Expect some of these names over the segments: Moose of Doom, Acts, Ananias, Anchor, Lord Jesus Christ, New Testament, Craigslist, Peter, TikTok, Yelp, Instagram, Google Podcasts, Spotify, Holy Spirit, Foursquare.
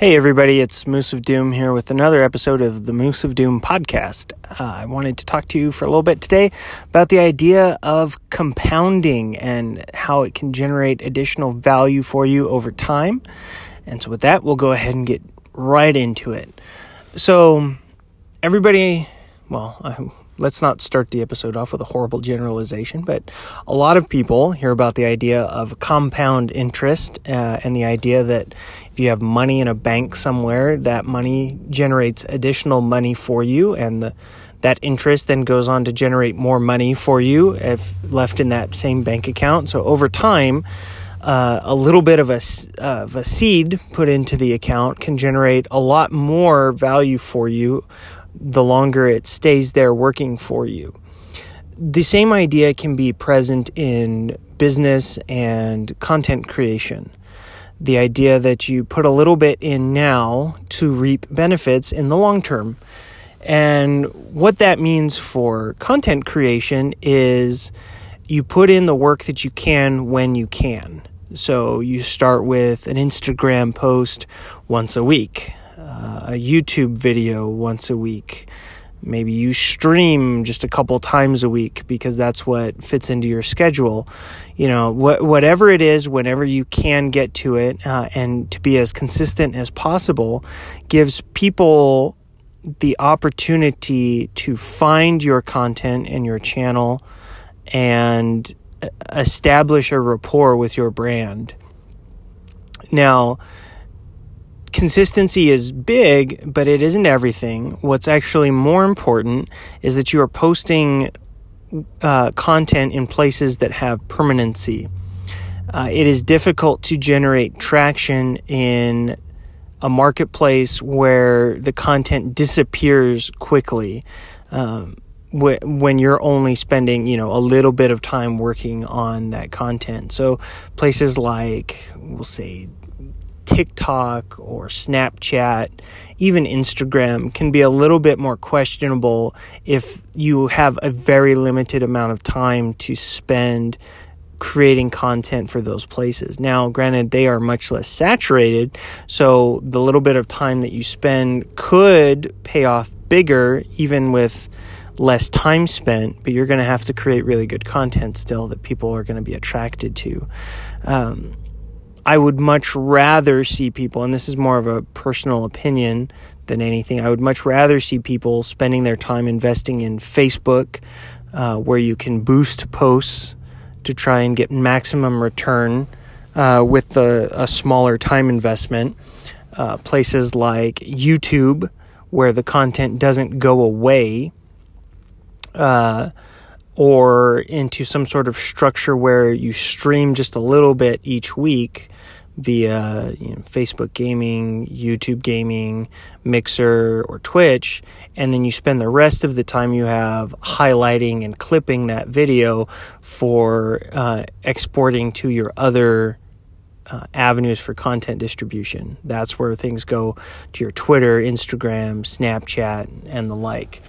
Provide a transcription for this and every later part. Hey everybody, it's Moose of Doom here with another episode of the Moose of Doom podcast. I wanted to talk to you for a little bit today about the idea of compounding and how it can generate additional value for you over time. And so with that, we'll go ahead and get right into it. So everybody, let's not start the episode off with a horrible generalization, but a lot of people hear about the idea of compound interest and the idea that if you have money in a bank somewhere, that money generates additional money for you, and that interest then goes on to generate more money for you if left in that same bank account. So over time, a little bit of a seed put into the account can generate a lot more value for you the longer it stays there working for you. The same idea can be present in business and content creation. The idea that you put a little bit in now to reap benefits in the long term. And what that means for content creation is you put in the work that you can when you can. So you start with an Instagram post once a week. A YouTube video once a week. Maybe you stream just a couple times a week because that's what fits into your schedule. You know, whatever it is, whenever you can get to it, and to be as consistent as possible gives people the opportunity to find your content and your channel and establish a rapport with your brand. Now, consistency is big, but it isn't everything. What's actually more important is that you are posting content in places that have permanency. It is difficult to generate traction in a marketplace where the content disappears quickly when you're only spending, a little bit of time working on that content. So places like, we'll say, TikTok or Snapchat, even Instagram, can be a little bit more questionable if you have a very limited amount of time to spend creating content for those places. Now, granted, they are much less saturated, so the little bit of time that you spend could pay off bigger even with less time spent, but you're going to have to create really good content still that people are going to be attracted to. I would much rather see people, and this is more of a personal opinion than anything, I would much rather see people spending their time investing in Facebook, where you can boost posts to try and get maximum return with a smaller time investment. Places like YouTube, where the content doesn't go away, or into some sort of structure where you stream just a little bit each week via Facebook Gaming, YouTube Gaming, Mixer, or Twitch, and then you spend the rest of the time you have highlighting and clipping that video for exporting to your other avenues for content distribution. That's where things go to your Twitter, Instagram, Snapchat, and the like.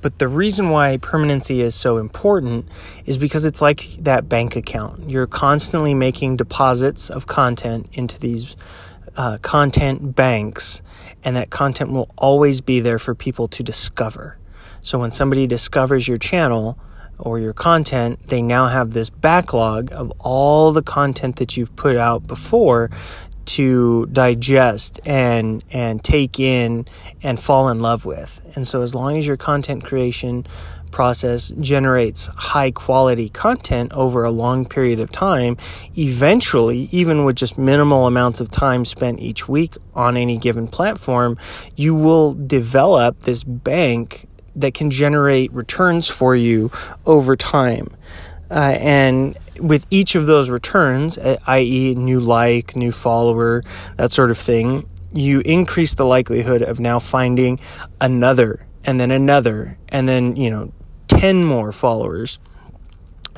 But the reason why permanency is so important is because it's like that bank account. You're constantly making deposits of content into these content banks, and that content will always be there for people to discover. So when somebody discovers your channel or your content, they now have this backlog of all the content that you've put out before to digest and take in and fall in love with. And so as long as your content creation process generates high quality content over a long period of time, eventually, even with just minimal amounts of time spent each week on any given platform, you will develop this bank that can generate returns for you over time. And with each of those returns, i.e. new follower, that sort of thing, you increase the likelihood of now finding another, and then, 10 more followers.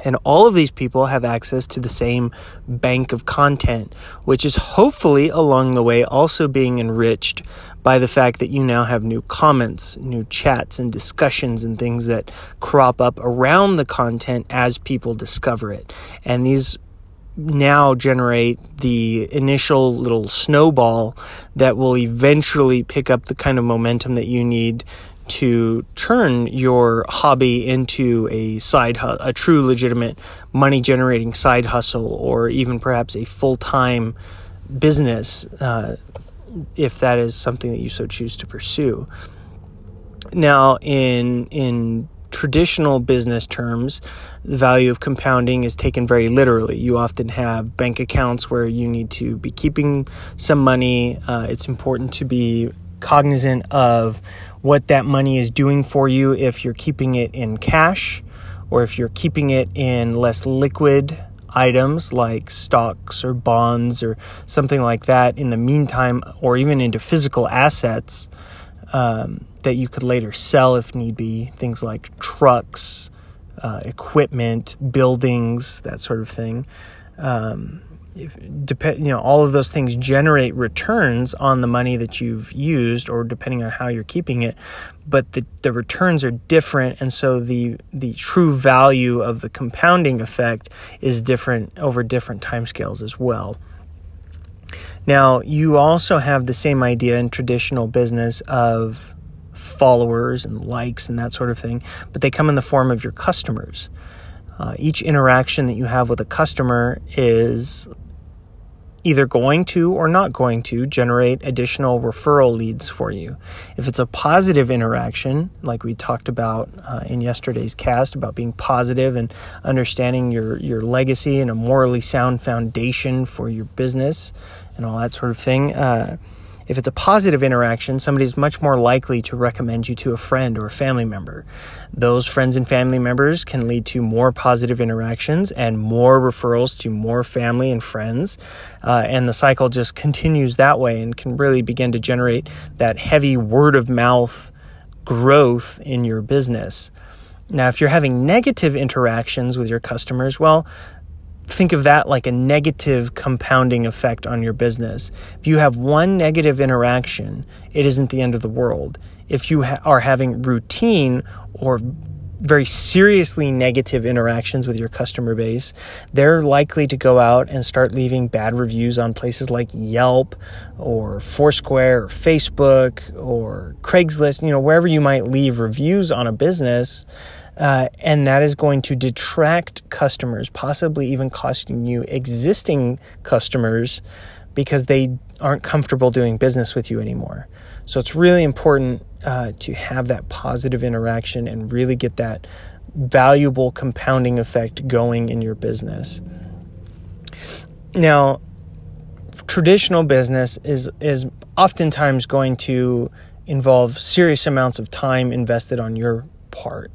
And all of these people have access to the same bank of content, which is hopefully along the way also being enriched by the fact that you now have new comments, new chats and discussions and things that crop up around the content as people discover it. And these now generate the initial little snowball that will eventually pick up the kind of momentum that you need to turn your hobby into a true legitimate money generating side hustle, or even perhaps a full-time business, if that is something that you so choose to pursue. Now, in traditional business terms, the value of compounding is taken very literally. You often have bank accounts where you need to be keeping some money. It's important to be cognizant of what that money is doing for you if you're keeping it in cash, or if you're keeping it in less liquid items like stocks or bonds or something like that in the meantime, or even into physical assets that you could later sell if need be, things like trucks, equipment, buildings, that sort of thing. All of those things generate returns on the money that you've used, or depending on how you're keeping it, but the returns are different, and so the true value of the compounding effect is different over different timescales as well. Now, you also have the same idea in traditional business of followers and likes and that sort of thing, but they come in the form of your customers. Each interaction that you have with a customer is either going to or not going to generate additional referral leads for you. If it's a positive interaction, like we talked about in yesterday's cast, about being positive and understanding your legacy and a morally sound foundation for your business and all that sort of thing, if it's a positive interaction, somebody's much more likely to recommend you to a friend or a family member. Those friends and family members can lead to more positive interactions and more referrals to more family and friends. And the cycle just continues that way and can really begin to generate that heavy word of mouth growth in your business. Now, if you're having negative interactions with your customers, well, think of that like a negative compounding effect on your business. If you have one negative interaction, it isn't the end of the world. If you are having routine or very seriously negative interactions with your customer base, they're likely to go out and start leaving bad reviews on places like Yelp or Foursquare or Facebook or Craigslist, wherever you might leave reviews on a business. And that is going to detract customers, possibly even costing you existing customers, because they aren't comfortable doing business with you anymore. So it's really important to have that positive interaction and really get that valuable compounding effect going in your business. Now, traditional business is oftentimes going to involve serious amounts of time invested on your part.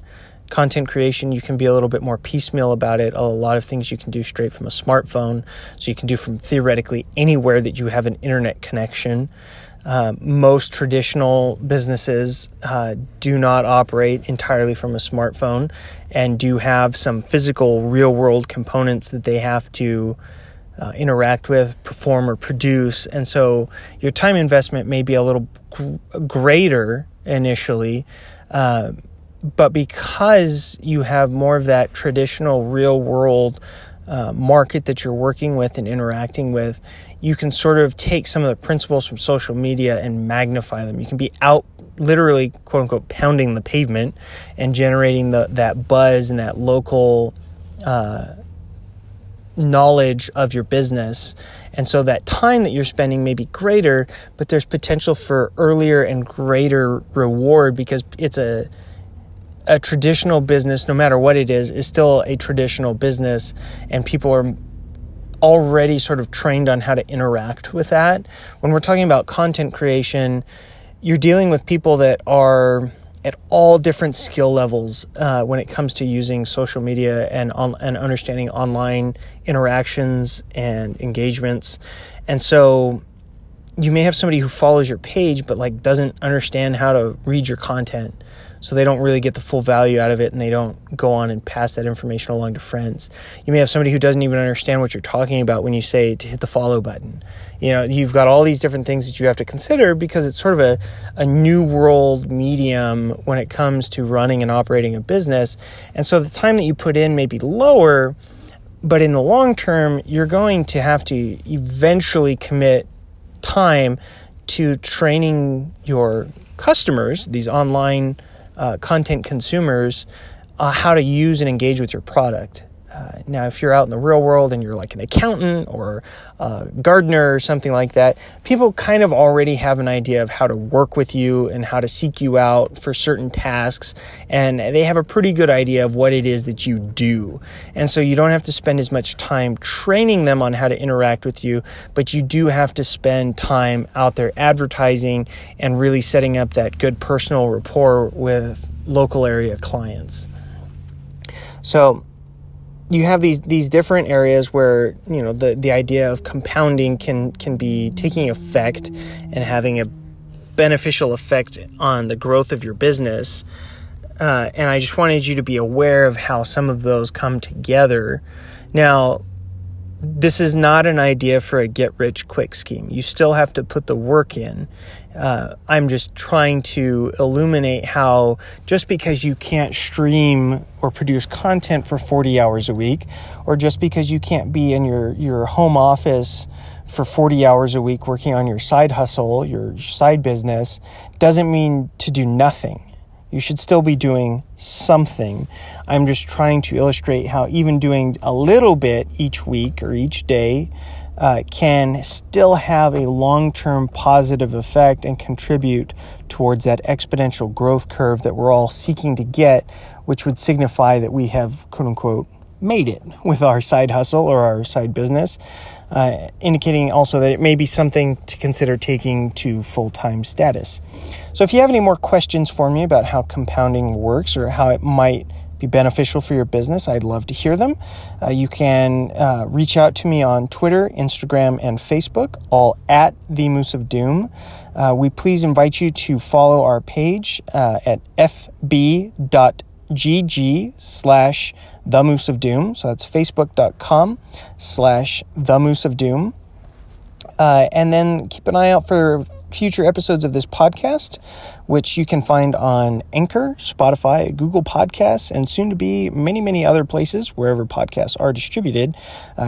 Content creation, you can be a little bit more piecemeal about it. A lot of things you can do straight from a smartphone, so you can do from theoretically anywhere that you have an internet connection. Most traditional businesses do not operate entirely from a smartphone and do have some physical real-world components that they have to interact with, perform, or produce. And so your time investment may be a little greater initially, but because you have more of that traditional real-world market that you're working with and interacting with, you can sort of take some of the principles from social media and magnify them. You can be out literally, quote-unquote, pounding the pavement and generating that buzz and that local knowledge of your business. And so that time that you're spending may be greater, but there's potential for earlier and greater reward, because it's a traditional business, no matter what it is still a traditional business, and people are already sort of trained on how to interact with that. When we're talking about content creation, you're dealing with people that are at all different skill levels when it comes to using social media and understanding online interactions and engagements. And so you may have somebody who follows your page but doesn't understand how to read your content. So they don't really get the full value out of it, and they don't go on and pass that information along to friends. You may have somebody who doesn't even understand what you're talking about when you say to hit the follow button. You've got all these different things that you have to consider, because it's sort of a new world medium when it comes to running and operating a business. And so the time that you put in may be lower, But in the long term, you're going to have to eventually commit time to training your customers, these online content consumers, how to use and engage with your product. Now, if you're out in the real world and you're like an accountant or a gardener or something like that, people kind of already have an idea of how to work with you and how to seek you out for certain tasks. And they have a pretty good idea of what it is that you do. And so you don't have to spend as much time training them on how to interact with you, but you do have to spend time out there advertising and really setting up that good personal rapport with local area clients. So you have these different areas where, you know, the idea of compounding can be taking effect and having a beneficial effect on the growth of your business. And I just wanted you to be aware of how some of those come together. Now, this is not an idea for a get-rich-quick scheme. You still have to put the work in. I'm just trying to illuminate how just because you can't stream or produce content for 40 hours a week, or just because you can't be in your home office for 40 hours a week working on your side hustle, your side business, doesn't mean to do nothing. You should still be doing something. I'm just trying to illustrate how even doing a little bit each week or each day can still have a long-term positive effect and contribute towards that exponential growth curve that we're all seeking to get, which would signify that we have, quote-unquote, made it with our side hustle or our side business, indicating also that it may be something to consider taking to full-time status. So if you have any more questions for me about how compounding works or how it might be beneficial for your business, I'd love to hear them. You can reach out to me on Twitter, Instagram, and Facebook, all at the Moose of Doom. We please invite you to follow our page at fb.gg/the Moose of Doom. So that's facebook.com/the Moose of Doom. And then keep an eye out for future episodes of this podcast, which you can find on Anchor, Spotify, Google Podcasts, and soon to be many, many other places wherever podcasts are distributed.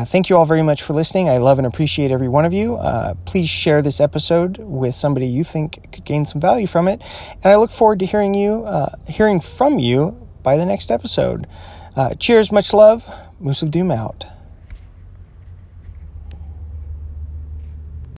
Thank you all very much for listening. I love and appreciate every one of you. Please share this episode with somebody you think could gain some value from it. And I look forward to hearing from you by the next episode. Cheers, much love. Moose of Doom out.